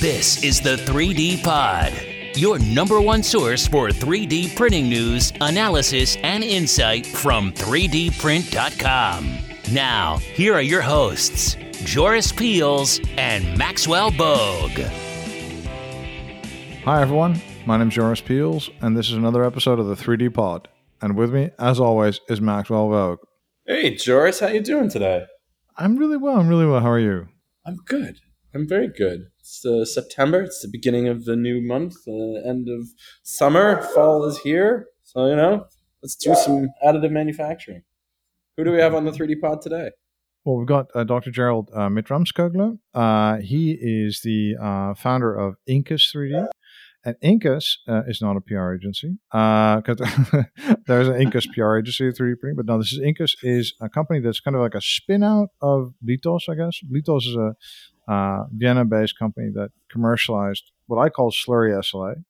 This is the 3D Pod, your number one source for 3D printing news, analysis, and insight from 3dprint.com. Now, here are your hosts, Joris Peels and Maxwell Bogue. Hi, everyone. My name's Joris Peels, and this is another episode of the 3D Pod. And with me, as always, is Maxwell Bogue. Hey, Joris. How you doing today? I'm really well. How are you? I'm good. I'm very good. It's September. It's the beginning of the new month, the end of summer. Fall is here. So, you know, let's do some additive manufacturing. Who do we have on the 3D Pod today? Well, we've got Dr. Gerald Mitramskogler. He is the founder of Incus 3D. And Incus is not a PR agency, because there's an Incus PR agency, 3D printing, but no, this is Incus is a company that's kind of like a spin out of Lithoz, I guess. Lithoz is a Vienna-based company that commercialized what I call slurry SLA,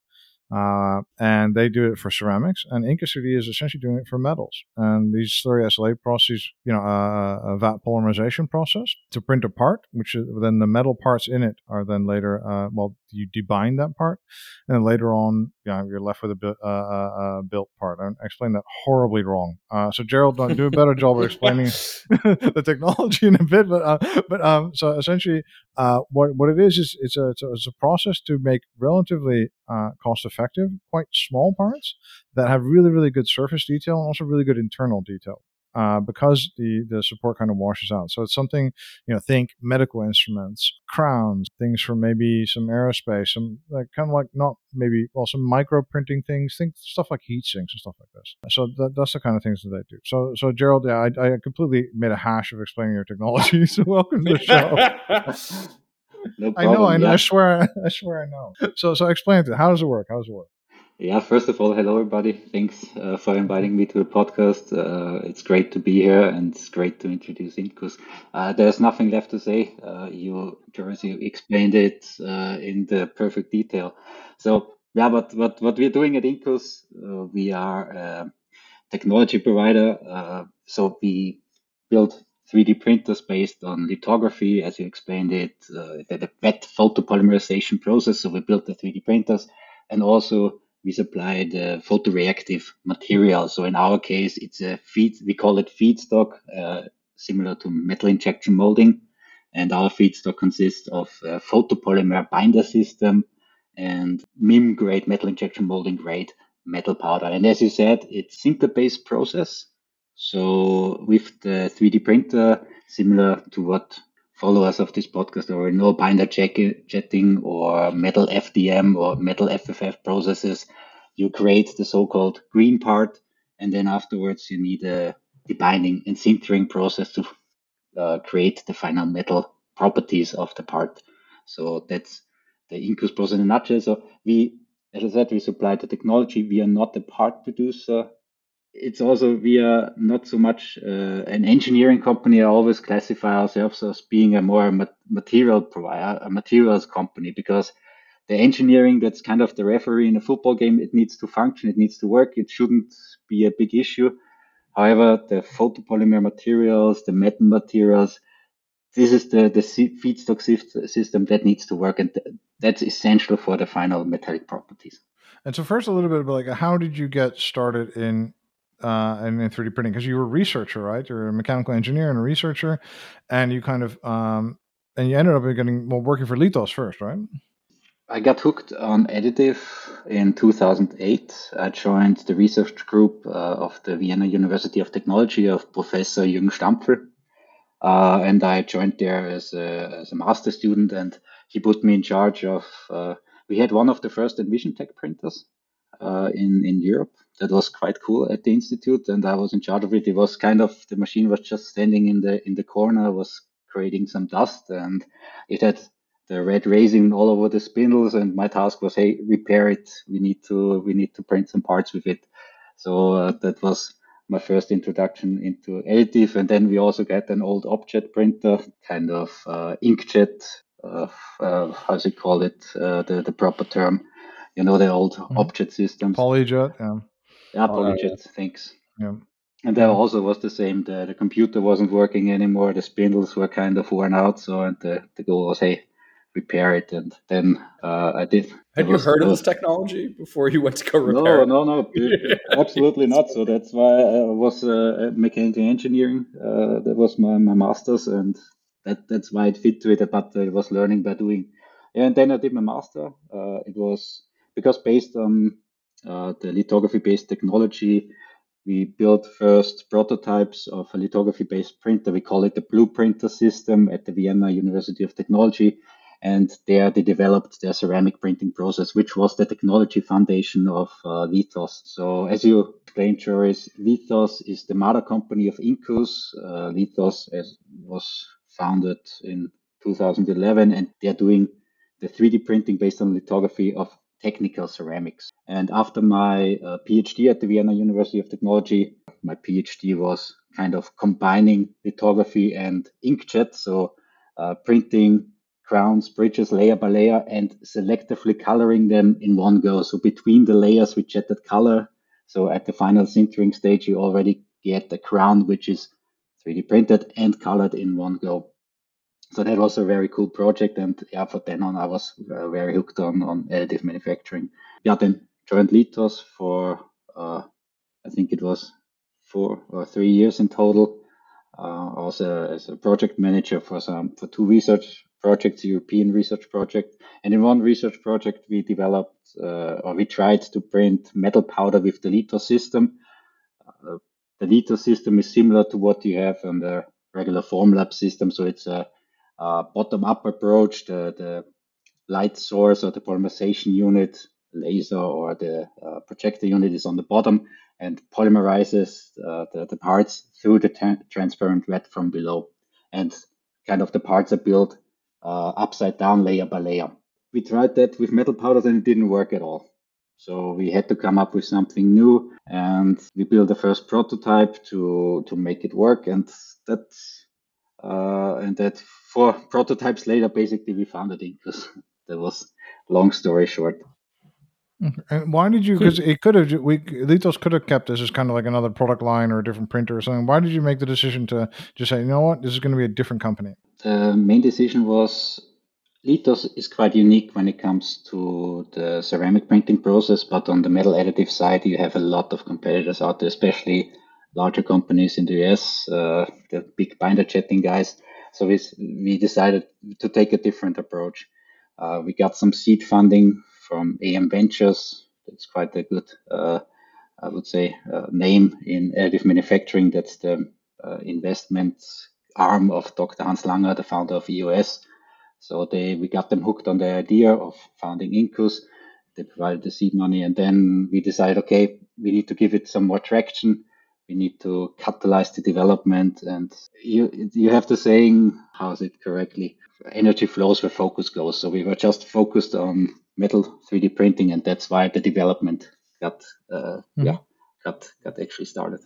and they do it for ceramics. And Incus 3D is essentially doing it for metals. And these slurry SLA processes, you know, a vat polymerization process to print a part, which is, then the metal parts in it are then later, you debind that part, and then later on, you know, you're left with a built part. I explained that horribly wrong. So Gerald, do a better job of explaining the technology in a bit. But so essentially, what it is it's a process to make relatively cost effective, quite small parts that have really, really good surface detail and also really good internal detail. Because the support kind of washes out. So it's something, you know, think medical instruments, crowns, things for maybe some aerospace, some like, kind of like not maybe, well, some micro printing things, think stuff like heat sinks and stuff like this. So that's the kind of things that they do. So Gerald, yeah, I completely made a hash of explaining your technology. So welcome to the show. No problem. I know. Yeah. I swear I know. So explain it. How does it work? Yeah, first of all, hello everybody. Thanks for inviting me to the podcast. It's great to be here and it's great to introduce Incus. There's nothing left to say. Joris, you explained it in the perfect detail. So yeah, but what we're doing at Incus, we are a technology provider. So we build 3D printers based on lithography, as you explained it, the wet photopolymerization process. So we built the 3D printers and also we supply the photoreactive material. So in our case, it's a feed. We call it feedstock, similar to metal injection molding. And our feedstock consists of a photopolymer binder system and MIM grade, metal injection molding grade, metal powder. And as you said, it's sinter-based process. So with the 3D printer, similar to what followers of this podcast already know, binder jetting or metal FDM or metal FFF processes, you create the so-called green part, and then afterwards you need a debinding and sintering process to create the final metal properties of the part. So that's the Incus process in a nutshell. So we, as I said, we supply the technology. We are not a part producer. It's also, we are not so much an engineering company. I always classify ourselves as being a more material provider, a materials company, because the engineering, that's kind of the referee in a football game. It needs to function. It needs to work. It shouldn't be a big issue. However, the photopolymer materials, the metal materials, this is the feedstock system that needs to work, and that's essential for the final metallic properties. And so first a little bit about like, how did you get started in 3D printing? Because you were a researcher, right? You're a mechanical engineer and a researcher, and you kind of and you ended up working for Lithoz first, right? I got hooked on additive in 2008. I joined the research group of the Vienna University of Technology of Professor Jürgen Stampfl, and I joined there as a master student, and he put me in charge of. We had one of the first EnvisionTEC printers in Europe. That was quite cool at the institute, and I was in charge of it. It was kind of, the machine was just standing in the corner, was creating some dust, and it had the red resin all over the spindles. And my task was, hey, repair it. We need to print some parts with it. So that was my first introduction into additive. And then we also got an old object printer, kind of inkjet. How's it called? The proper term, you know, the old object systems. Polyjet. Yeah. Yeah, Polyjet, thanks. Yeah. And there also was the same. The computer wasn't working anymore. The spindles were kind of worn out. So, and the goal was, hey, repair it. And then I did. Had you heard of this technology before you went to go repair it? No, absolutely not. So that's why I was at mechanical engineering. That was my master's, and that's why it fit to it. But I was learning by doing. And then I did my master. It was because based on the lithography-based technology, we built first prototypes of a lithography-based printer. We call it the Blue Printer System at the Vienna University of Technology. And there they developed their ceramic printing process, which was the technology foundation of Lithoz. So as you explained, Joris, Lithoz is the mother company of Incus. Lithoz was founded in 2011, and they're doing the 3D printing based on lithography of technical ceramics. And after my PhD at the Vienna University of Technology, my PhD was kind of combining lithography and inkjet, so printing crowns, bridges, layer by layer, and selectively coloring them in one go. So between the layers, we jetted color. So at the final sintering stage, you already get the crown, which is 3D printed and colored in one go. So that was a very cool project. And yeah, from then on, I was very hooked on additive manufacturing. Yeah, then joined Lithoz for, I think it was 4 or 3 years in total. Also as a project manager for 2 research projects, European research project. And in one research project, we developed or we tried to print metal powder with the Lithoz system. The Lithoz system is similar to what you have on the regular FormLab system. So it's a bottom-up approach, the light source or the polymerization unit, laser or the projector unit is on the bottom and polymerizes the parts through the transparent vat from below. And kind of the parts are built upside down, layer by layer. We tried that with metal powders and it didn't work at all. So we had to come up with something new, and we built the first prototype to make it work. And that 4 prototypes later, basically, we founded Incus. That was long story short. And why did you? Because it could have, Lithoz could have kept this as kind of like another product line or a different printer or something. Why did you make the decision to just say, you know what, this is going to be a different company? The main decision was, Lithoz is quite unique when it comes to the ceramic printing process, but on the metal additive side, you have a lot of competitors out there, especially larger companies in the US, the big binder jetting guys. So we decided to take a different approach. We got some seed funding from AM Ventures. That's quite a good, I would say, name in additive manufacturing. That's the investment arm of Dr. Hans Langer, the founder of EOS. So we got them hooked on the idea of founding Incus. They provided the seed money, and then we decided, okay, we need to give it some more traction. We need to catalyze the development. And you have the saying, how is it correctly? Energy flows where focus goes. So we were just focused on metal 3D printing, and that's why the development got actually started.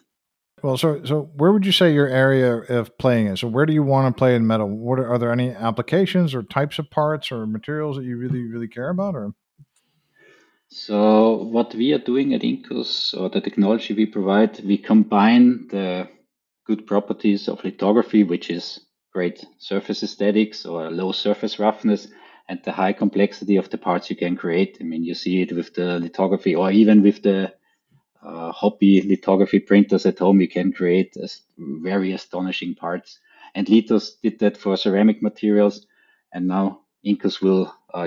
Well, so where would you say your area of playing is? So where do you want to play in metal? Are there any applications or types of parts or materials that you really, really care about? Or so what we are doing at Incus, or the technology we provide, we combine the good properties of lithography, which is great surface aesthetics or low surface roughness, and the high complexity of the parts you can create. I mean, you see it with the lithography or even with the hobby lithography printers at home. You can create very astonishing parts. And Lithoz did that for ceramic materials, and now Incus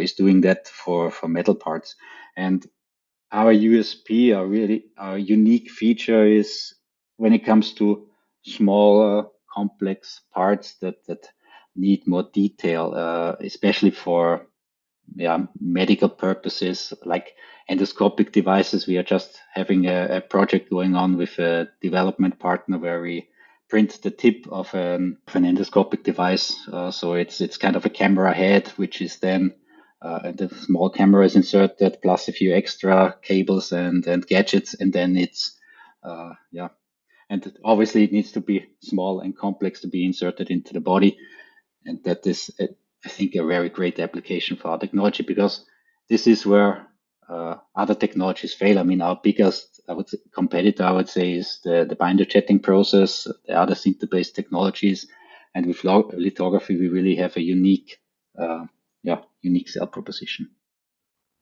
is doing that for metal parts. And our USP, our unique feature is when it comes to smaller, complex parts that need more detail, especially for medical purposes, like endoscopic devices. We are just having a project going on with a development partner where we print the tip of an endoscopic device. So it's kind of a camera head, which is then the small camera is inserted, plus a few extra cables and gadgets, and then it's and obviously it needs to be small and complex to be inserted into the body. And that is, I think, a very great application for our technology, because this is where other technologies fail. I mean, our biggest competitor, is the binder jetting process, the other sinter-based technologies. And with lithography, we really have a unique unique sell proposition.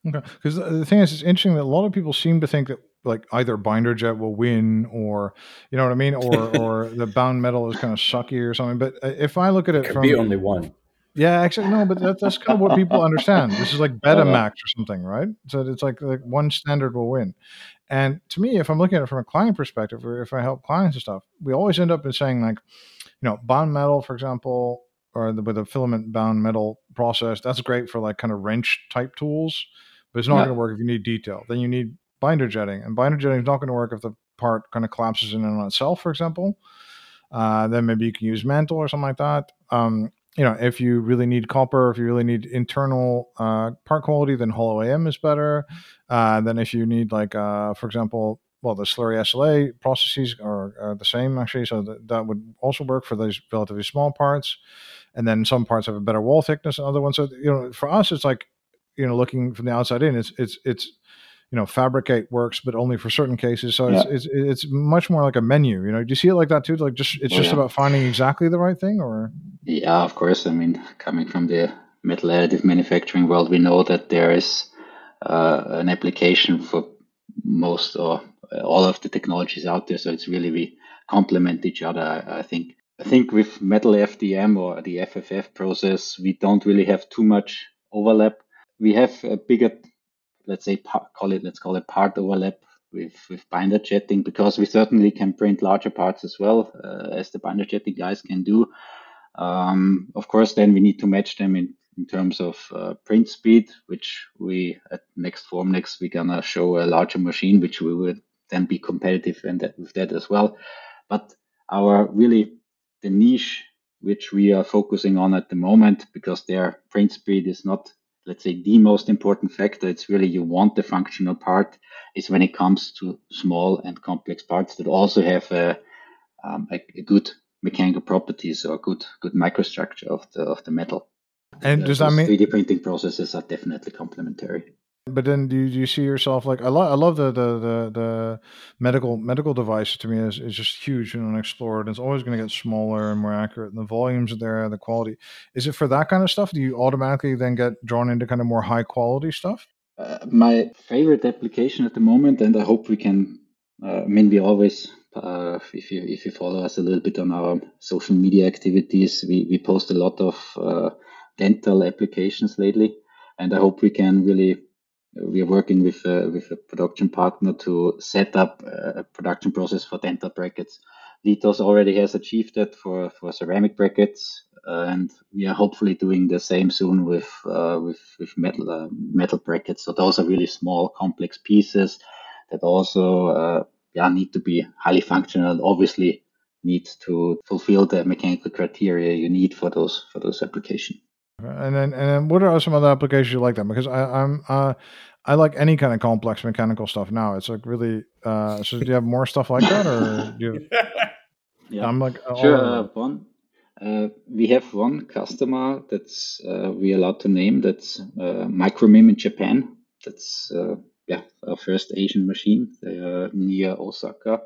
Okay, because the thing is, it's interesting that a lot of people seem to think that like either binder jet will win, or you know what I mean, or the bound metal is kind of sucky or something. But if I look at it, it could be only one. Yeah, actually, no, but that's kind of what people understand. This is like Betamax or something, right? So it's like one standard will win. And to me, if I'm looking at it from a client perspective, or if I help clients and stuff, we always end up in saying like, you know, bound metal, for example, or with a filament bound metal process, that's great for like kind of wrench type tools, but it's not going to work if you need detail. Then you need binder jetting, and binder jetting is not going to work if the part kind of collapses in and on itself, for example. Then maybe you can use mantle or something like that. You know, if you really need copper, if you really need internal part quality, then hollow AM is better. Then if you need like, for example, well, the slurry SLA processes are the same actually. So that would also work for those relatively small parts. And then some parts have a better wall thickness than other ones. So, you know, for us, it's like, you know, looking from the outside in, it's, you know, fabricate works, but only for certain cases. So it's much more like a menu. You know, do you see it like that too? Like just about finding exactly the right thing, or yeah, of course. I mean, coming from the metal additive manufacturing world, we know that there is an application for most or all of the technologies out there. So it's really we complement each other. I think with metal FDM or the FFF process, we don't really have too much overlap. We have a bigger, let's call it part overlap with binder jetting, because we certainly can print larger parts as well as the binder jetting guys can do. Of course, then we need to match them in terms of print speed, which we at Formnext we're gonna show a larger machine, which we will then be competitive with that as well. But our really the niche which we are focusing on at the moment, because their print speed is not, let's say, the most important factor. It's really you want the functional part, is when it comes to small and complex parts that also have a good mechanical properties or good microstructure of the metal. And does that mean 3D printing processes are definitely complementary? But then do you see yourself like, I love the medical device to me is just huge and unexplored, and it's always going to get smaller and more accurate, and the volumes are there, the quality. Is it for that kind of stuff? Do you automatically then get drawn into kind of more high quality stuff? My favorite application at the moment, and I hope we can, we always, if you follow us a little bit on our social media activities, we post a lot of dental applications lately, and I hope we can really. We are working with a production partner to set up a production process for dental brackets. Lithoz already has achieved that for ceramic brackets, and we are hopefully doing the same soon with metal brackets. So those are really small, complex pieces that also need to be highly functional, and obviously need to fulfill the mechanical criteria you need for those applications. And then what are some other applications like that? Because I like any kind of complex mechanical stuff now. It's like really. So do you have more stuff like that, or do you? Yeah, I'm like sure. We have one customer that's we're allowed to name. That's MicroMeme in Japan. That's our first Asian machine. They are near Osaka,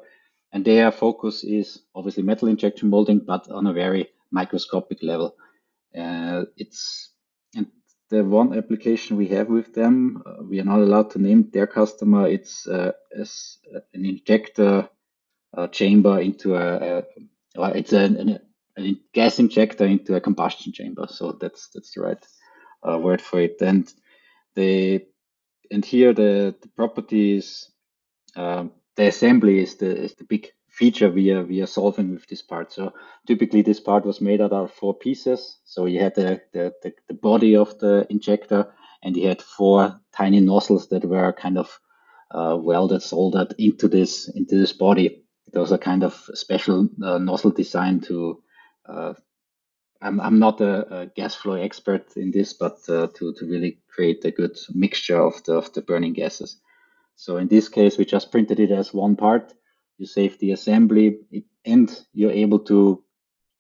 and their focus is obviously metal injection molding, but on a very microscopic level. The one application we have with them, we are not allowed to name their customer. It's an injector chamber into a gas injector into a combustion chamber. So that's the right word for it. And here the properties, the assembly is the big feature we are solving with this part. So typically this part was made out of 4 pieces. So you had the body of the injector, and you had 4 tiny nozzles that were kind of welded, soldered into this body. Those are kind of special nozzle design to I'm not a gas flow expert in this, but to really create a good mixture of the burning gases. So in this case, we just printed it as one part. You save the assembly, and you're able to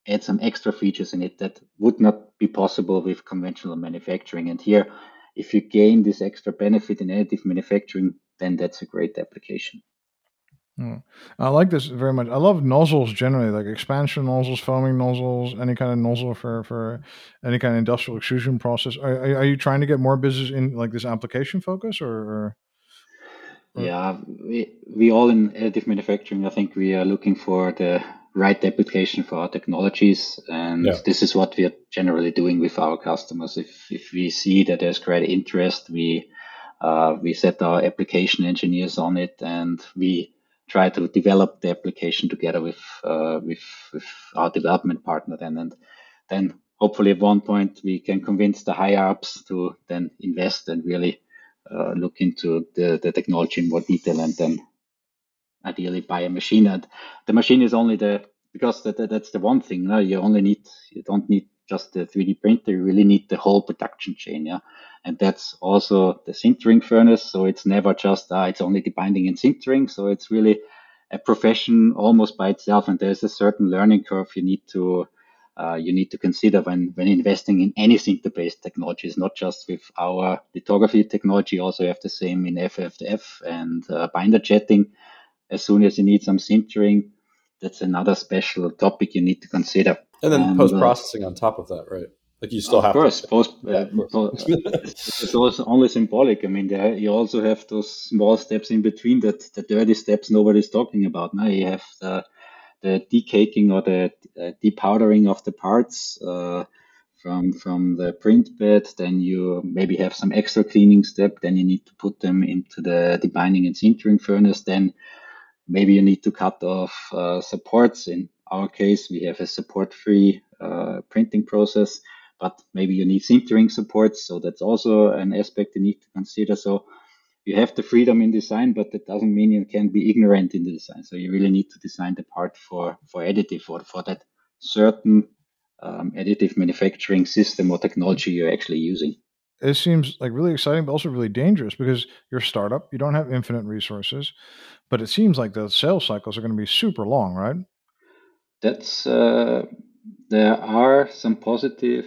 add some extra features in it that would not be possible with conventional manufacturing. And here, if you gain this extra benefit in additive manufacturing, then that's a great application. Mm. I like this very much. I love nozzles generally, like expansion nozzles, foaming nozzles, any kind of nozzle for any kind of industrial extrusion process. Are you trying to get more business in like this application focus or? Yeah, we all in additive manufacturing, I think we are looking for the right application for our technologies. And this is what we are generally doing with our customers. If we see that there's great interest, we set our application engineers on it and we try to develop the application together with our development partner then. And then hopefully at one point we can convince the higher ups to then invest and really look into the technology in more detail and then ideally buy a machine. And the machine is only because that's the one thing. No? You don't need just the 3D printer, you really need the whole production chain, yeah. And that's also the sintering furnace. So it's never just it's only the binding and sintering. So it's really a profession almost by itself, and there's a certain learning curve you need to consider when investing in any sinter-based technologies. Not just with our lithography technology, also you have the same in FFF and binder jetting. As soon as you need some sintering, that's another special topic you need to consider. And then post-processing on top of that, right? Like you still have to. Of course. It's also only symbolic. I mean, you also have those small steps in between the dirty steps nobody's talking about. Now you have the decaking or the depowdering of the parts from the print bed. Then you maybe have some extra cleaning step. Then you need to put them into the debinding and sintering furnace. Then maybe you need to cut off supports. In our case, we have a support-free printing process, but maybe you need sintering support, so that's also an aspect you need to consider. So you have the freedom in design, but that doesn't mean you can be ignorant in the design. So you really need to design the part for additive or for that certain additive manufacturing system or technology you're actually using. It seems like really exciting, but also really dangerous because you're a startup, you don't have infinite resources, but it seems like the sales cycles are going to be super long, right? That's there are some positive,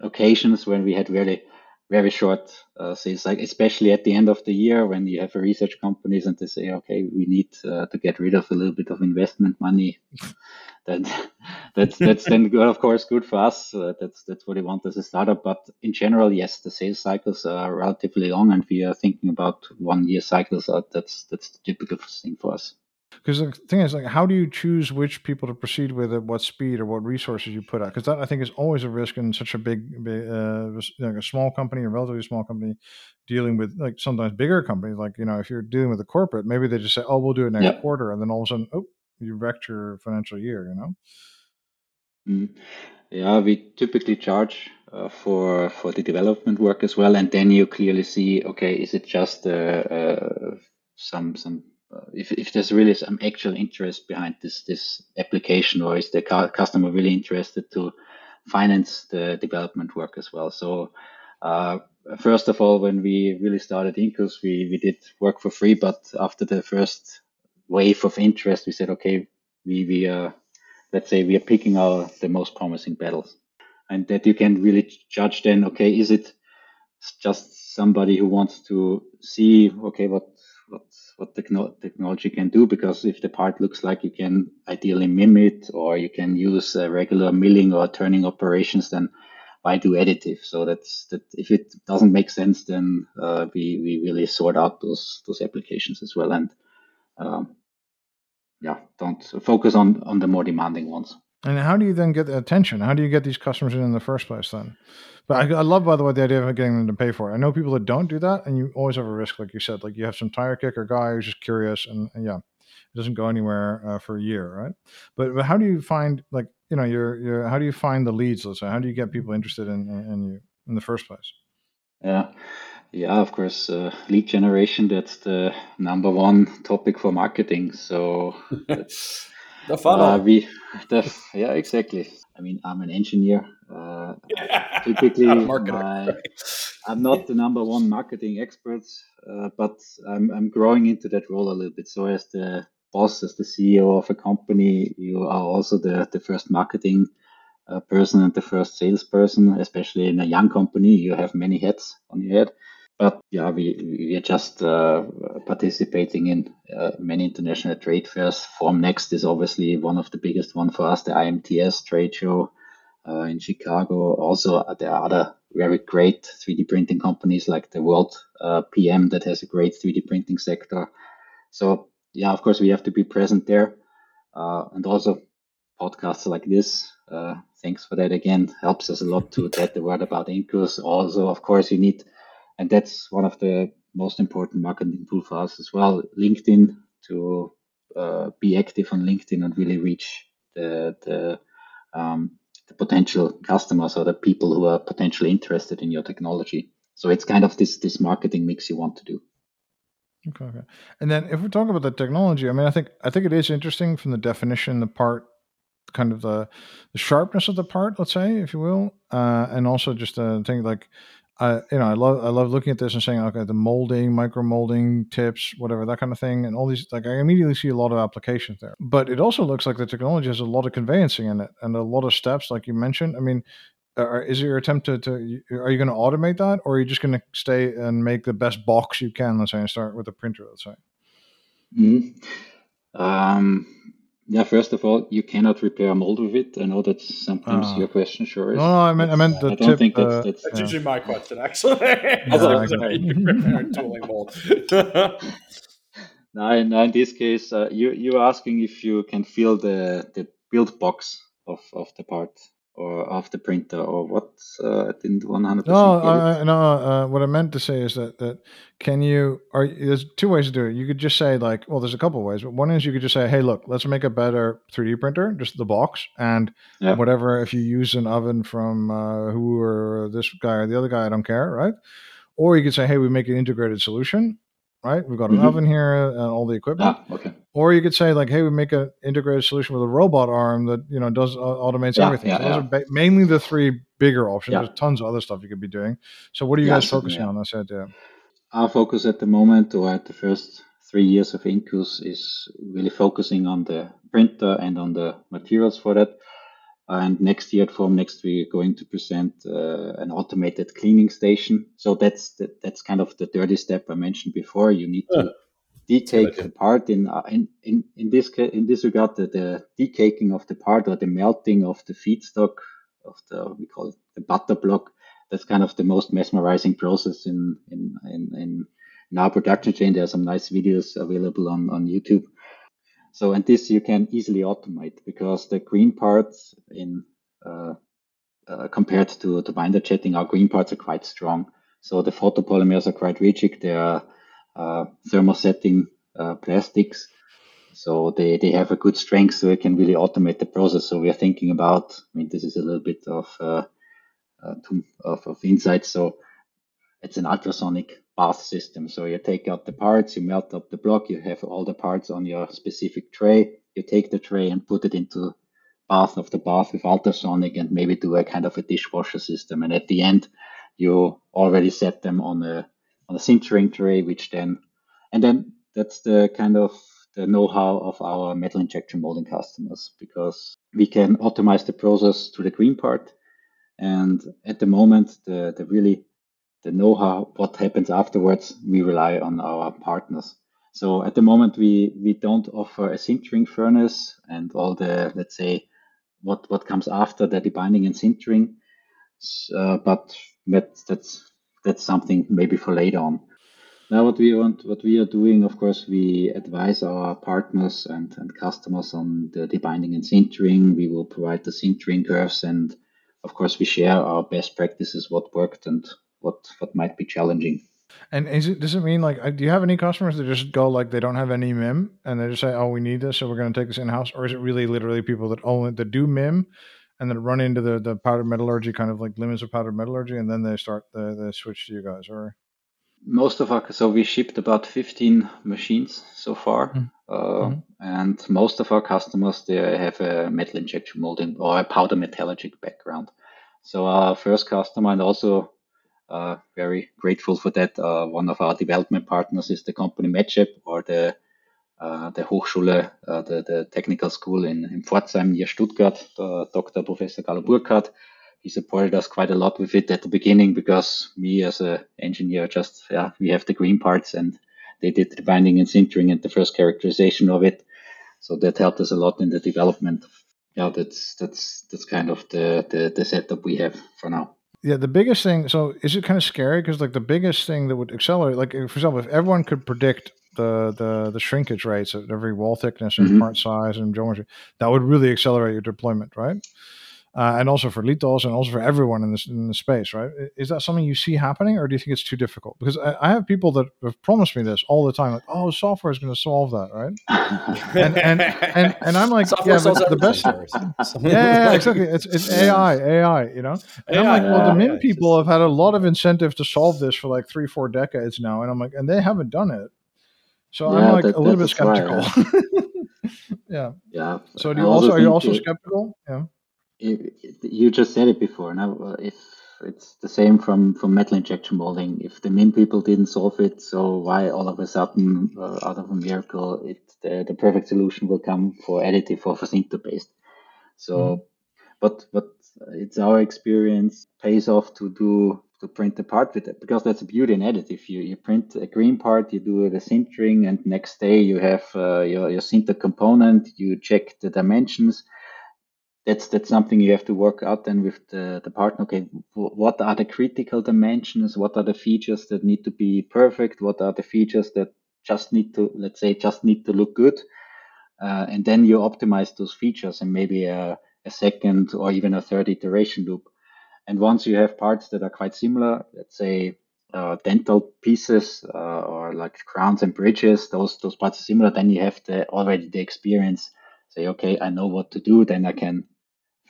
occasions when we had really very short sales, like especially at the end of the year when you have a research companies and they say, okay, we need to get rid of a little bit of investment money. that's then good, of course, good for us. That's what we want as a startup. But in general, yes, the sales cycles are relatively long, and we are thinking about 1 year cycles. That's the typical thing for us. Because the thing is, like, how do you choose which people to proceed with at what speed or what resources you put out? Because that, I think, is always a risk in such a relatively small company dealing with, like, sometimes bigger companies. Like, you know, if you're dealing with a corporate, maybe they just say, oh, we'll do it next quarter. And then all of a sudden, oh, you wrecked your financial year, you know? Mm. Yeah, we typically charge for the development work as well. And then you clearly see, okay, is it just some... If there's really some actual interest behind this application, or is the customer really interested to finance the development work as well. So first of all, when we really started Incus, we did work for free, but after the first wave of interest, we said, okay, we are picking the most promising battles. And that you can really judge then, okay, is it just somebody who wants to see, okay, what technology can do, because if the part looks like you can ideally mim it or you can use regular milling or turning operations, then why do additive? So that if it doesn't make sense, then we really sort out those applications as well, and don't focus on the more demanding ones. And how do you then get the attention? How do you get these customers in the first place then? But I love, by the way, the idea of getting them to pay for it. I know people that don't do that, and you always have a risk, like you said. Like you have some tire kicker guy who's just curious, and it doesn't go anywhere for a year, right? But how do you find, like, you know, your how do you find the leads? Let's say, how do you get people interested in you in the first place? Yeah, of course, lead generation. That's the number one topic for marketing. So. The funnel. Yeah, exactly. I mean, I'm an engineer. Typically, I'm not the number one marketing expert, but I'm growing into that role a little bit. So as the boss, as the CEO of a company, you are also the first marketing person and the first salesperson, especially in a young company. You have many hats on your head. But yeah, we are just participating in many international trade fairs. Formnext is obviously one of the biggest one for us, the IMTS trade show in Chicago. Also, there are other very great 3D printing companies like the World PM that has a great 3D printing sector. So yeah, of course, we have to be present there. And also podcasts like this, thanks for that again, helps us a lot to get the word about Incus. Also, of course, you need... And that's one of the most important marketing tools for us as well. LinkedIn, to be active on LinkedIn and really reach the potential customers or the people who are potentially interested in your technology. So it's kind of this marketing mix you want to do. Okay. And then if we talk about the technology, I mean, I think it is interesting from the definition, the part, kind of the sharpness of the part, let's say, if you will, and also just the thing like. I love looking at this and saying, okay, the molding, micro molding tips, whatever, that kind of thing. And all these, like, I immediately see a lot of applications there, but it also looks like the technology has a lot of conveyancing in it and a lot of steps, like you mentioned. I mean, is your attempt are you going to automate that, or are you just going to stay and make the best box you can, let's say, and start with a printer, let's say? Mm-hmm. Yeah, first of all, you cannot repair a mold with it. I know that's sometimes your question, sure is. No, I meant the tip. I don't think that's usually my question, actually. No, in this case, you're asking if you can feel the build box of the part or of the printer, or what? I didn't 100%. No, what I meant to say is that there's two ways to do it. You could just say there's a couple of ways, but one is you could just say, hey, look, let's make a better 3D printer, just the box, and whatever, if you use an oven from who or this guy or the other guy, I don't care, right? Or you could say, hey, we make an integrated solution, right? We've got an oven here and all the equipment. Ah, okay. Or you could say hey, we make an integrated solution with a robot arm that does automates everything. Yeah, so those are mainly the three bigger options. Yeah. There's tons of other stuff you could be doing. So what are you guys focusing on? That's it. Our focus at the moment, or at the first 3 years of Incus, is really focusing on the printer and on the materials for that. And next year at Formnext, we're going to present an automated cleaning station. So that's kind of the dirty step I mentioned before. You need to decake the part. In this regard, the decaking of the part, or the melting of the feedstock, we call it the butter block. That's kind of the most mesmerizing process in our production chain. There are some nice videos available on YouTube. So, and this you can easily automate, because the green parts compared to binder jetting, our green parts are quite strong. So the photopolymers are quite rigid. They are thermosetting plastics. So they have a good strength, so it can really automate the process. So we are thinking about, this is a little bit of insight. So it's an ultrasonic bath system. So you take out the parts, you melt up the block, you have all the parts on your specific tray. You take the tray and put it into bath of the bath with ultrasonic, and maybe do a kind of a dishwasher system. And at the end, you already set them on a sintering tray, and then that's the kind of the know-how of our metal injection molding customers, because we can automate the process to the green part. And at the moment, the know-how, what happens afterwards, we rely on our partners. So at the moment, we don't offer a sintering furnace and all the, let's say, what comes after the debinding and sintering. But that's something maybe for later on. Now, what we are doing, of course, we advise our partners and customers on the debinding and sintering. We will provide the sintering curves, and of course, we share our best practices, what worked and what might be challenging. And does it mean, do you have any customers that just go, they don't have any MIM, and they just say, oh, we need this, so we're going to take this in-house? Or is it really literally people that only that do MIM and then run into the powder metallurgy, kind of limits of powder metallurgy, and then they start the switch to you guys? Or most of our, so we shipped about 15 machines so far. Mm-hmm. And most of our customers, they have a metal injection molding or a powder metallurgic background. So our first customer, and also very grateful for that, one of our development partners is the company MetShape, or the der Hochschule, der Technical School in Pforzheim near Stuttgart, Dr. Professor Carlo Burkhardt. He supported us quite a lot with it at the beginning because me as an engineer, we have the green parts, and they did the binding and sintering and the first characterization of it. So that helped us a lot in the development. Yeah, that's kind of the setup we have for now. Yeah, the biggest thing, so is it kind of scary? Because like the biggest thing that would accelerate, like for example, if everyone could predict the shrinkage rates at every wall thickness and part size and geometry, that would really accelerate your deployment, right? And also for Lithoz and also for everyone in the space, right? Is that something you see happening, or do you think it's too difficult? Because I have people that have promised me this all the time, like, "Oh, software is going to solve that, right?" and I'm like, software solves the best. yeah, exactly. It's AI, you know. And AI, I'm like, well, the MIM people have had a lot of incentive to solve this for like 3-4 decades now, and I'm like, and they haven't done it. So I'm like a little bit skeptical. Yeah. So are you also skeptical? Yeah. You just said it before. Now, if it's the same from metal injection molding, if the MIM people didn't solve it, so why all of a sudden, out of a miracle, the perfect solution will come for additive or for sinter based? So, but it's our experience pays off to print the part with it, because that's the beauty in additive. You print a green part, you do the sintering, and next day you have your sinter component. You check the dimensions. That's something you have to work out then with the partner. Okay, what are the critical dimensions? What are the features that need to be perfect? What are the features that just need to look good? And then you optimize those features and maybe a second or even a third iteration loop. And once you have parts that are quite similar, let's say dental pieces or like crowns and bridges, those parts are similar. Then you have already the experience. Say, okay, I know what to do, then I can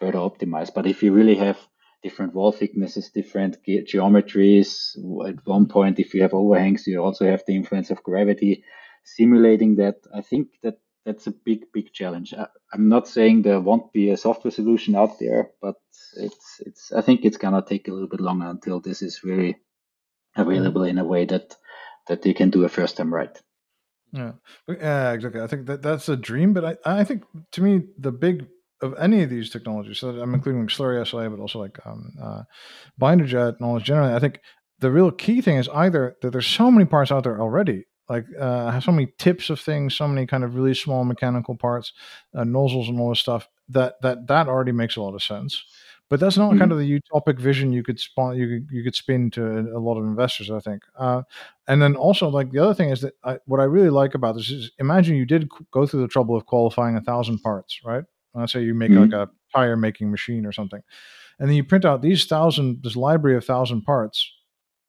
further optimize. But if you really have different wall thicknesses, different geometries, at one point, if you have overhangs, you also have the influence of gravity. Simulating that, I think that's a big, big challenge. I'm not saying there won't be a software solution out there, but I think it's going to take a little bit longer until this is really available in a way that you can do a first time right. Yeah, exactly. I think that's a dream, but I think to me the big of any of these technologies, so I'm including slurry SLA, but also like binder jet and all this generally, I think the real key thing is either that there's so many parts out there already, like so many tips of things, so many kind of really small mechanical parts, nozzles and all this stuff, that already makes a lot of sense. But that's not kind of the utopic vision you could spin to a lot of investors, I think. And then also, like, the other thing is that what I really like about this is, imagine you did go through the trouble of qualifying 1,000 parts, right? Let's say you make like a tire making machine or something, and then you print out this library of 1,000 parts.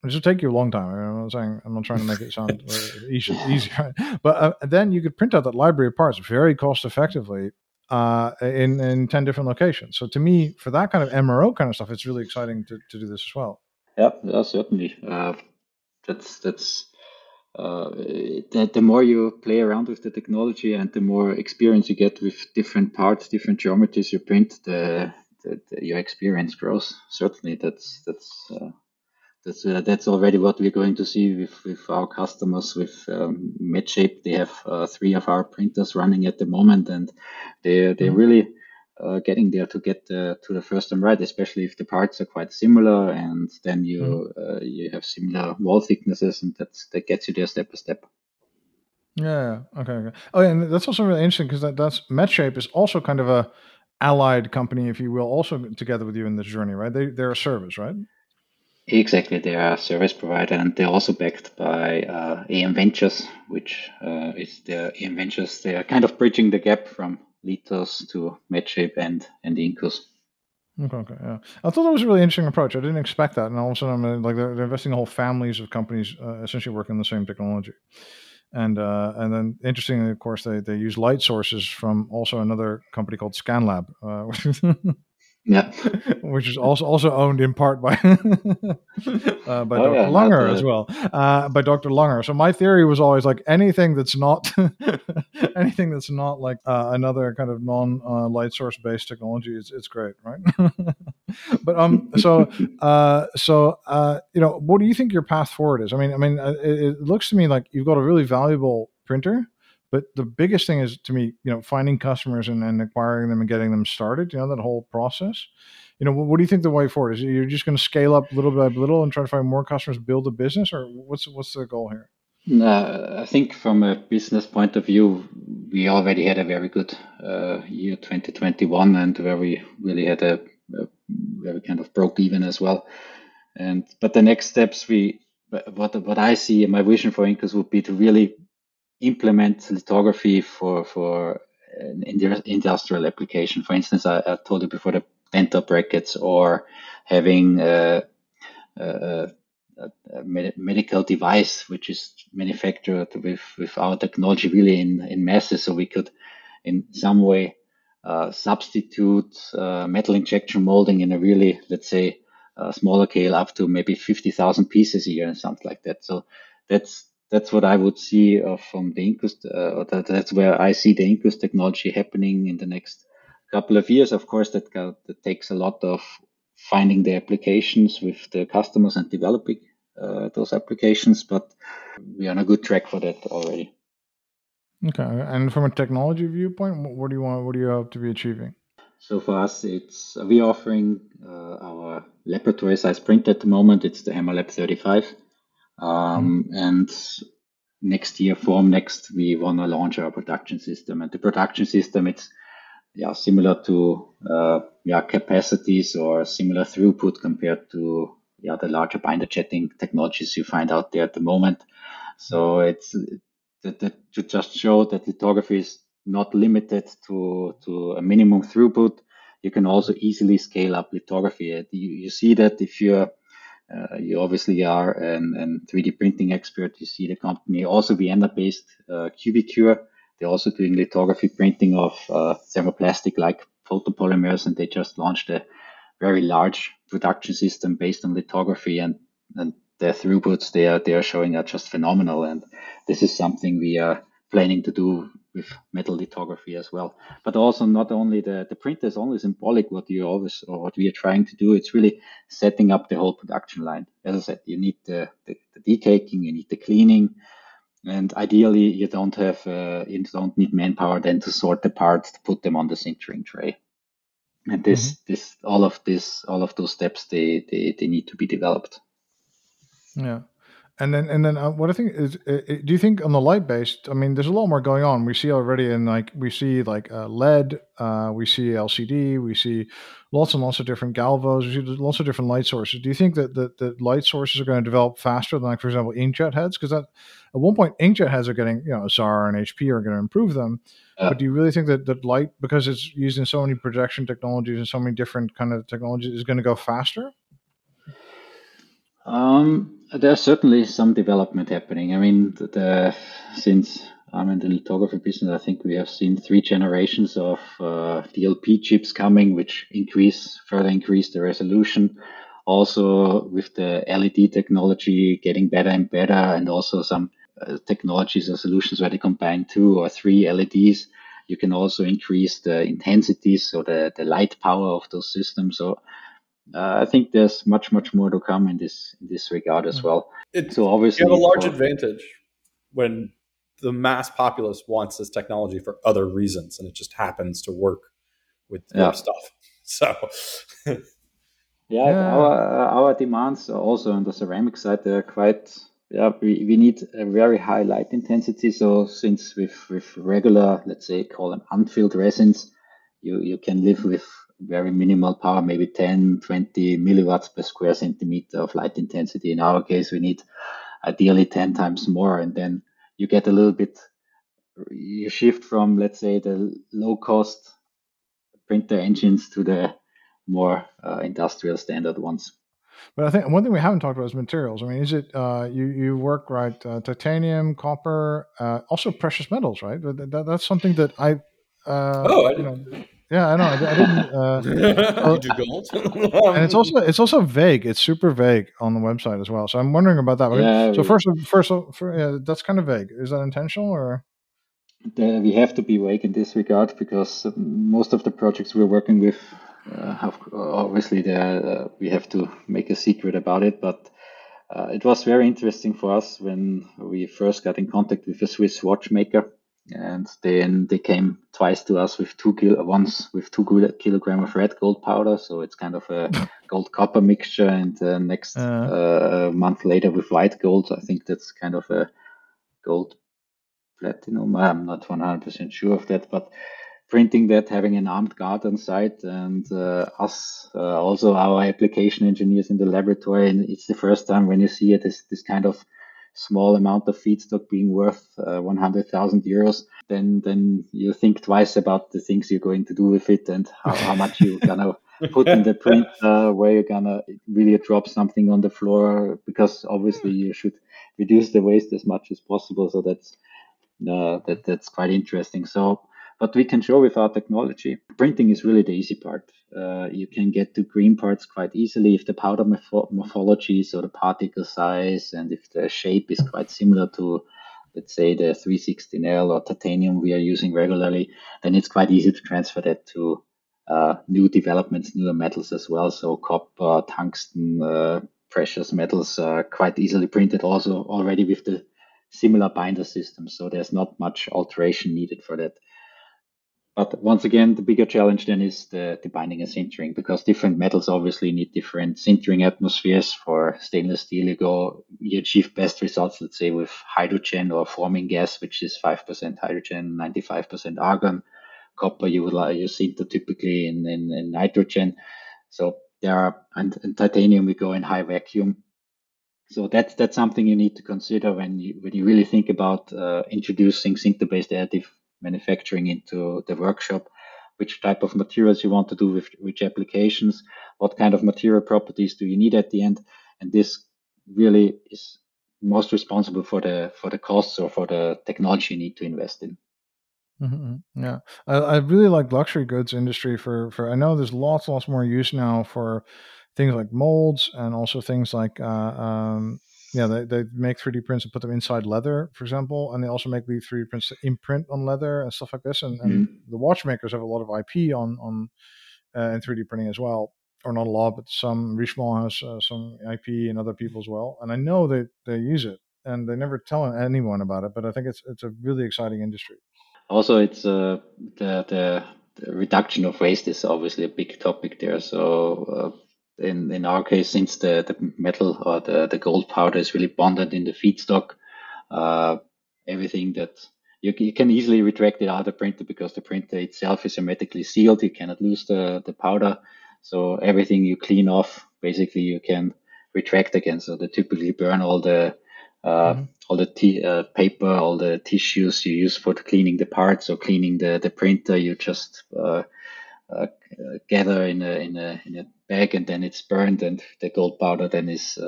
This will take you a long time. I'm not trying to make it sound easy, right? But then you could print out that library of parts very cost effectively. In 10 different locations. So to me, for that kind of MRO kind of stuff, it's really exciting to do this as well. Yeah, certainly. The more you play around with the technology and the more experience you get with different parts, different geometries you print, your experience grows. Certainly, that's already what we're going to see with our customers. With MetShape, they have 3 of our printers running at the moment, and they're really getting there to get to the first time right, especially if the parts are quite similar, and then you have similar wall thicknesses, and that gets you there step by step. Yeah. Okay. Oh, yeah, and that's also really interesting, because that's MetShape is also kind of a allied company, if you will, also together with you in this journey, right? They're a service, right? Exactly, they are a service provider, and they're also backed by AM Ventures, which is their AM Ventures. They are kind of bridging the gap from Lithoz to MetShape and Incus. Okay, yeah. I thought that was a really interesting approach. I didn't expect that, and all of a sudden, I'm like, they're investing in whole families of companies essentially working on the same technology. And then interestingly, of course, they use light sources from also another company called Scanlab. Yeah, which is also owned in part by Dr. Langer as well, by Dr. Langer. So my theory was always like anything that's not like another kind of non light source based technology it's great, right? But you know, what do you think your path forward is? I mean, it looks to me like you've got a really valuable printer, But the biggest thing is, to me, finding customers and acquiring them and getting them started, that whole process. What do you think the way forward is? You're just going to scale up little by little and try to find more customers, build a business, or what's the goal here? I think from a business point of view, we already had a very good year 2021, and where we really had a very kind of broke even as well. But the next steps, what I see, my vision for Incus would be to really implement lithography for an industrial application. For instance, I told you before, the bento brackets, or having a medical device which is manufactured with our technology really in masses, so we could in some way substitute metal injection molding in a really, let's say, smaller scale, up to maybe 50,000 pieces a year and something like that. So that's what I would see from the Incus, that's where I see the Incus technology happening in the next couple of years. Of course, that takes a lot of finding the applications with the customers and developing those applications, but we are on a good track for that already. Okay, and from a technology viewpoint, what do you hope to be achieving? So for us, we're offering our laboratory size print at the moment. It's the HemaLab 35. And next year, Formnext, we want to launch our production system. And the production system, it's similar to capacities or similar throughput compared to the larger binder jetting technologies you find out there at the moment. So it's to just show that lithography is not limited to a minimum throughput. You can also easily scale up lithography. You see that if you're you obviously are an 3D printing expert. You see the company, also Vienna-based Cubicure. They're also doing lithography printing of thermoplastic-like photopolymers, and they just launched a very large production system based on lithography, and their throughputs they are showing are just phenomenal. And this is something we are planning to do with metal lithography as well. But also, not only the printer is only symbolic, what we are trying to do, it's really setting up the whole production line. As I said, you need the decaking, you need the cleaning, and ideally you don't need manpower then to sort the parts, to put them on the sintering tray. And all of those steps they need to be developed. Yeah. And then, what I think is, do you think on the light-based? I mean, there's a lot more going on. We see already LED, we see LCD, we see lots and lots of different galvos, we see lots of different light sources. Do you think that the light sources are going to develop faster than, for example, inkjet heads? Because at one point, inkjet heads are getting, Zara and HP are going to improve them. But do you really think that light, because it's used in so many projection technologies and so many different kind of technologies, is going to go faster? There's certainly some development happening. I mean, since I'm in the lithography business, I think we have seen 3 generations of DLP chips coming, which further increase the resolution. Also, with the LED technology getting better and better, and also some technologies or solutions where they combine 2 or 3 LEDs, you can also increase the intensities or the light power of those systems. So I think there's much more to come in this regard as well. So obviously, you have a large advantage when the mass populace wants this technology for other reasons, and it just happens to work with your stuff. So, our demands are also on the ceramic side. They're quite. We need a very high light intensity. So since with regular, let's say, call them unfilled resins, you can live with very minimal power, maybe 10, 20 milliwatts per square centimeter of light intensity. In our case, we need ideally 10 times more. And then you get a little bit, you shift from, let's say, the low cost printer engines to the more industrial standard ones. But I think one thing we haven't talked about is materials. I mean, is it you work, right, titanium, copper, also precious metals, right? That's something that I know. I didn't. You do gold, and it's also vague. It's super vague on the website as well. So I'm wondering about that. Yeah, so first, that's kind of vague. Is that intentional or? We have to be vague in this regard because most of the projects we're working with, obviously, we have to make a secret about it. But it was very interesting for us when we first got in contact with a Swiss watchmaker. And then they came twice to us with two kilograms of red gold powder. So it's kind of a gold copper mixture. And next month later with white gold. I think that's kind of a gold platinum. I'm not 100% sure of that, but printing that, having an armed guard on site, and us, also our application engineers in the laboratory. And it's the first time when you see it, this kind of small amount of feedstock being worth 100,000 euros, then you think twice about the things you're going to do with it and how much you're going to put in the print, where you're going to really drop something on the floor, because obviously you should reduce the waste as much as possible. So that's quite interesting. So what we can show with our technology, printing is really the easy part. You can get to green parts quite easily if the powder morphology, so the particle size, and if the shape is quite similar to, let's say, the 316L or titanium we are using regularly, then it's quite easy to transfer that to new developments, newer metals as well. So copper, tungsten, precious metals are quite easily printed also already with the similar binder system. So there's not much alteration needed for that. But once again, the bigger challenge then is the binding and sintering, because different metals obviously need different sintering atmospheres. For stainless steel, you achieve best results, let's say, with hydrogen or forming gas, which is 5% hydrogen, 95% argon. Copper, you sinter typically in nitrogen. So there are, and titanium, we go in high vacuum. So that's something you need to consider when you really think about introducing sinter-based additive manufacturing into the workshop, which type of materials you want to do with which applications, what kind of material properties do you need at the end. And this really is most responsible for the costs or for the technology you need to invest in. Mm-hmm. Yeah. I really like luxury goods industry for I know there's lots more use now for things like molds, and also things like, they make 3D prints and put them inside leather, for example, and they also make 3D prints to imprint on leather and stuff like this. And the watchmakers have a lot of IP on in 3D printing as well, or not a lot, but some. Richemont has some IP, and other people as well. And I know they use it, and they never tell anyone about it. But I think it's a really exciting industry. Also, it's the reduction of waste is obviously a big topic there. So. In our case, since the metal or the gold powder is really bonded in the feedstock, everything that you can easily retract it out of the printer, because the printer itself is hermetically sealed. You cannot lose the powder. So everything you clean off, basically you can retract again. So they typically burn all the paper, all the tissues you use for cleaning the parts or cleaning the printer. You just gather in a bag, and then it's burned, and the gold powder then is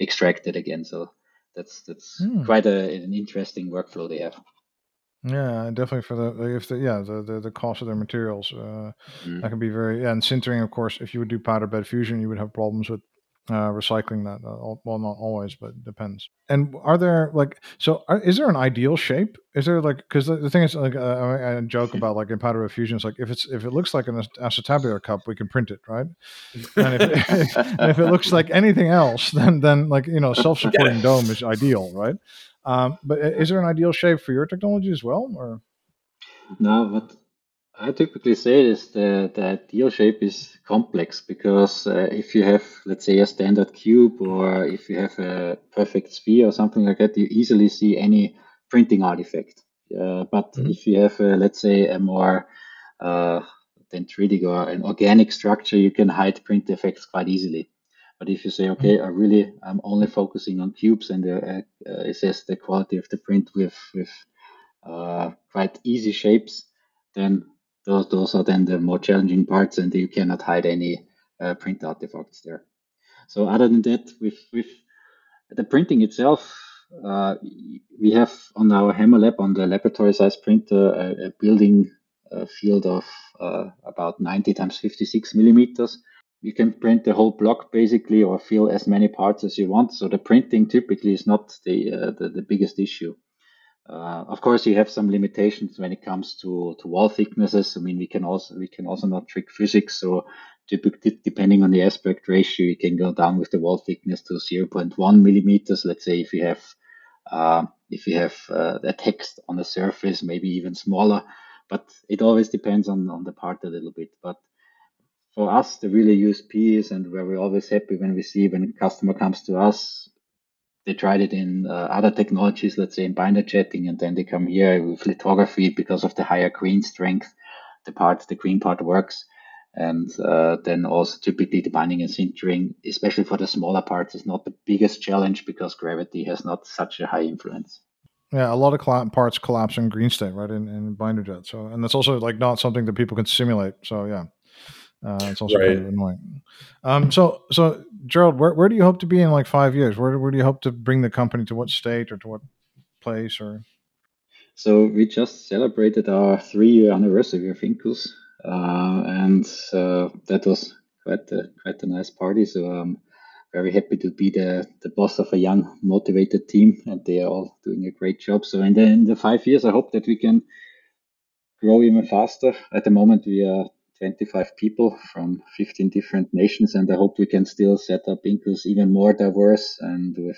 extracted again. So that's quite an interesting workflow they have. Yeah, definitely for the cost of their materials that can be very. And sintering, of course, if you would do powder bed fusion, you would have problems with recycling that. Well, not always, but depends. And is there an ideal shape? Is there because the thing is I joke about in powder diffusion, it's if it looks like an acetabular cup, we can print it, right? And if it looks like anything else, then self-supporting dome is ideal, right? But is there an ideal shape for your technology as well, or? No, what I typically say is the ideal shape is complex, because if you have, let's say, a standard cube, or if you have a perfect sphere or something like that, you easily see any printing artifact. But if you have, let's say, a more dendritic or an organic structure, you can hide print effects quite easily. But if you say, okay, I'm only focusing on cubes and assess the quality of the print with quite easy shapes, then those are then the more challenging parts, and you cannot hide any print artifacts there. So other than that, with the printing itself, we have on our HemaLab, on the laboratory size printer, a building field of about 90 × 56 millimeters. You can print the whole block basically, or fill as many parts as you want. So the printing typically is not the biggest issue. Of course, you have some limitations when it comes to wall thicknesses. I mean, we can also not trick physics. So typically, depending on the aspect ratio, you can go down with the wall thickness to 0.1 millimeters. Let's say if you have if you have a text on the surface, maybe even smaller. But it always depends on the part a little bit. But for us, the really USP is, and where we're always happy when we see when a customer comes to us, they tried it in other technologies, let's say in binder jetting, and then they come here with lithography because of the higher green strength. The green part works. And then also typically the binding and sintering, especially for the smaller parts, is not the biggest challenge because gravity has not such a high influence. Yeah, a lot of parts collapse in green state, right, in binder jet. So, and that's also like not something that people can simulate. So, yeah, it's also right. Kind of annoying. So Gerald, where do you hope to be in like 5 years? Where do you hope to bring the company, to what state or to what place? Or so we just celebrated our 3-year anniversary of Incus, and that was quite a nice party. So very happy to be the boss of a young, motivated team, and they are all doing a great job. So in the 5 years, I hope that we can grow even faster. At the moment, we are 25 people from 15 different nations, and I hope we can still set up Incus even more diverse and with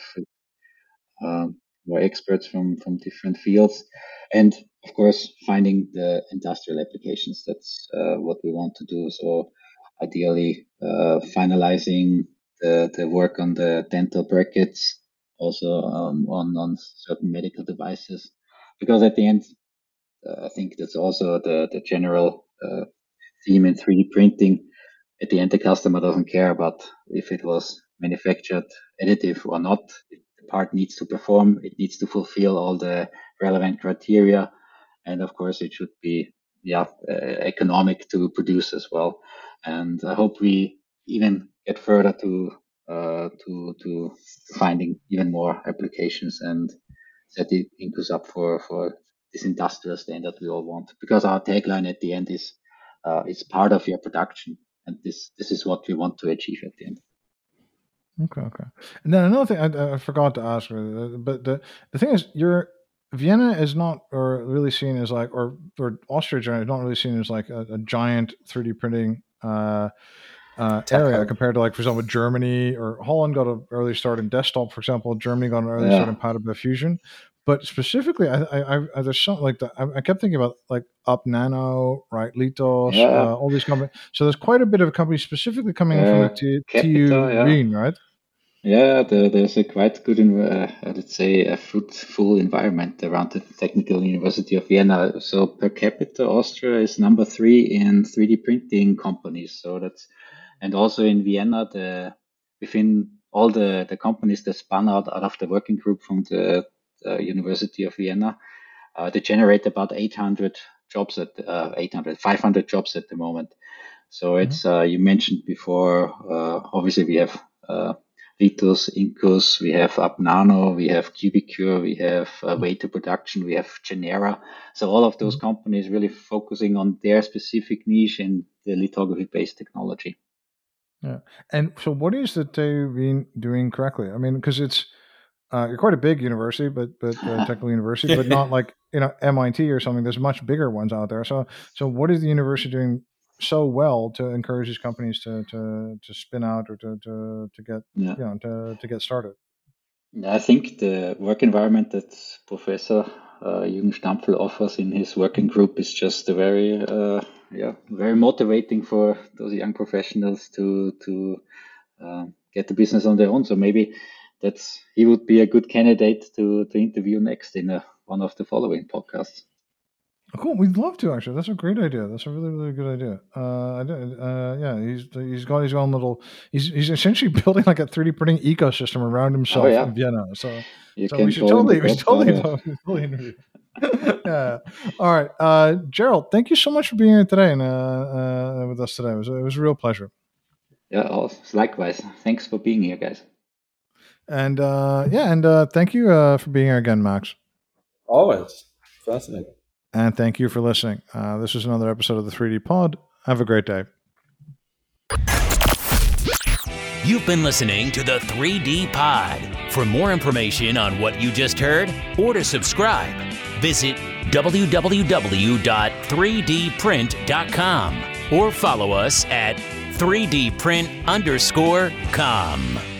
more experts from different fields. And, of course, finding the industrial applications, that's what we want to do. So ideally finalizing the work on the dental brackets, also on certain medical devices, because at the end, I think that's also the general theme in 3D printing. At the end, the customer doesn't care about if it was manufactured additive or not. The part needs to perform. It needs to fulfill all the relevant criteria. And of course, it should be economic to produce as well. And I hope we even get further to finding even more applications and set the Incus up for this industrial standard we all want. Because our tagline at the end is it's part of your production, and this is what we want to achieve at the end. Okay. And then another thing I forgot to ask, but the thing is, Vienna is not really seen as like, or Austria generally is not really seen as like a giant 3D printing area compared to, like, for example, Germany or Holland got an early start in desktop, for example. Germany got an early start in powder bed fusion. But specifically, I there's something like that. I kept thinking about like UpNano, right, Lithoz, all these companies. So there's quite a bit of companies specifically coming in from the TU Wien, right? Yeah, there's a quite good, let's say, a fruitful environment around the Technical University of Vienna. So per capita, Austria is number 3 in 3D printing companies. So that's, and also in Vienna, within all the companies that spun out of the working group from the University of Vienna, they generate about 500 jobs at the moment. So it's you mentioned before. Obviously, we have Lithoz, Incus, we have UpNano, we have Cubicure, we have Wafer Production, we have Genera. So all of those companies really focusing on their specific niche in the lithography-based technology. Yeah, and so what is the TU Wien doing correctly? I mean, because it's you're quite a big university, but technical university, but not like MIT or something. There's much bigger ones out there. So what is the university doing so well to encourage these companies to spin out or to get to get started? I think the work environment that Professor Jürgen Stampfl offers in his working group is just a very very motivating for those young professionals to get the business on their own. So maybe he would be a good candidate to interview next in one of the following podcasts. Cool. We'd love to, actually. That's a great idea. That's a really, really good idea. He's got his own little. He's essentially building like a 3D printing ecosystem around himself in Vienna. So, we should totally interview. Yeah. All right, Gerald. Thank you so much for being here today and with us today. It was a real pleasure. Yeah. Likewise. Thanks for being here, guys. And thank you for being here again, Max. Always fascinating. And thank you for listening. This is another episode of the 3D Pod. Have a great day. You've been listening to the 3D Pod. For more information on what you just heard or to subscribe, visit www.3dprint.com or follow us at 3dprint_com.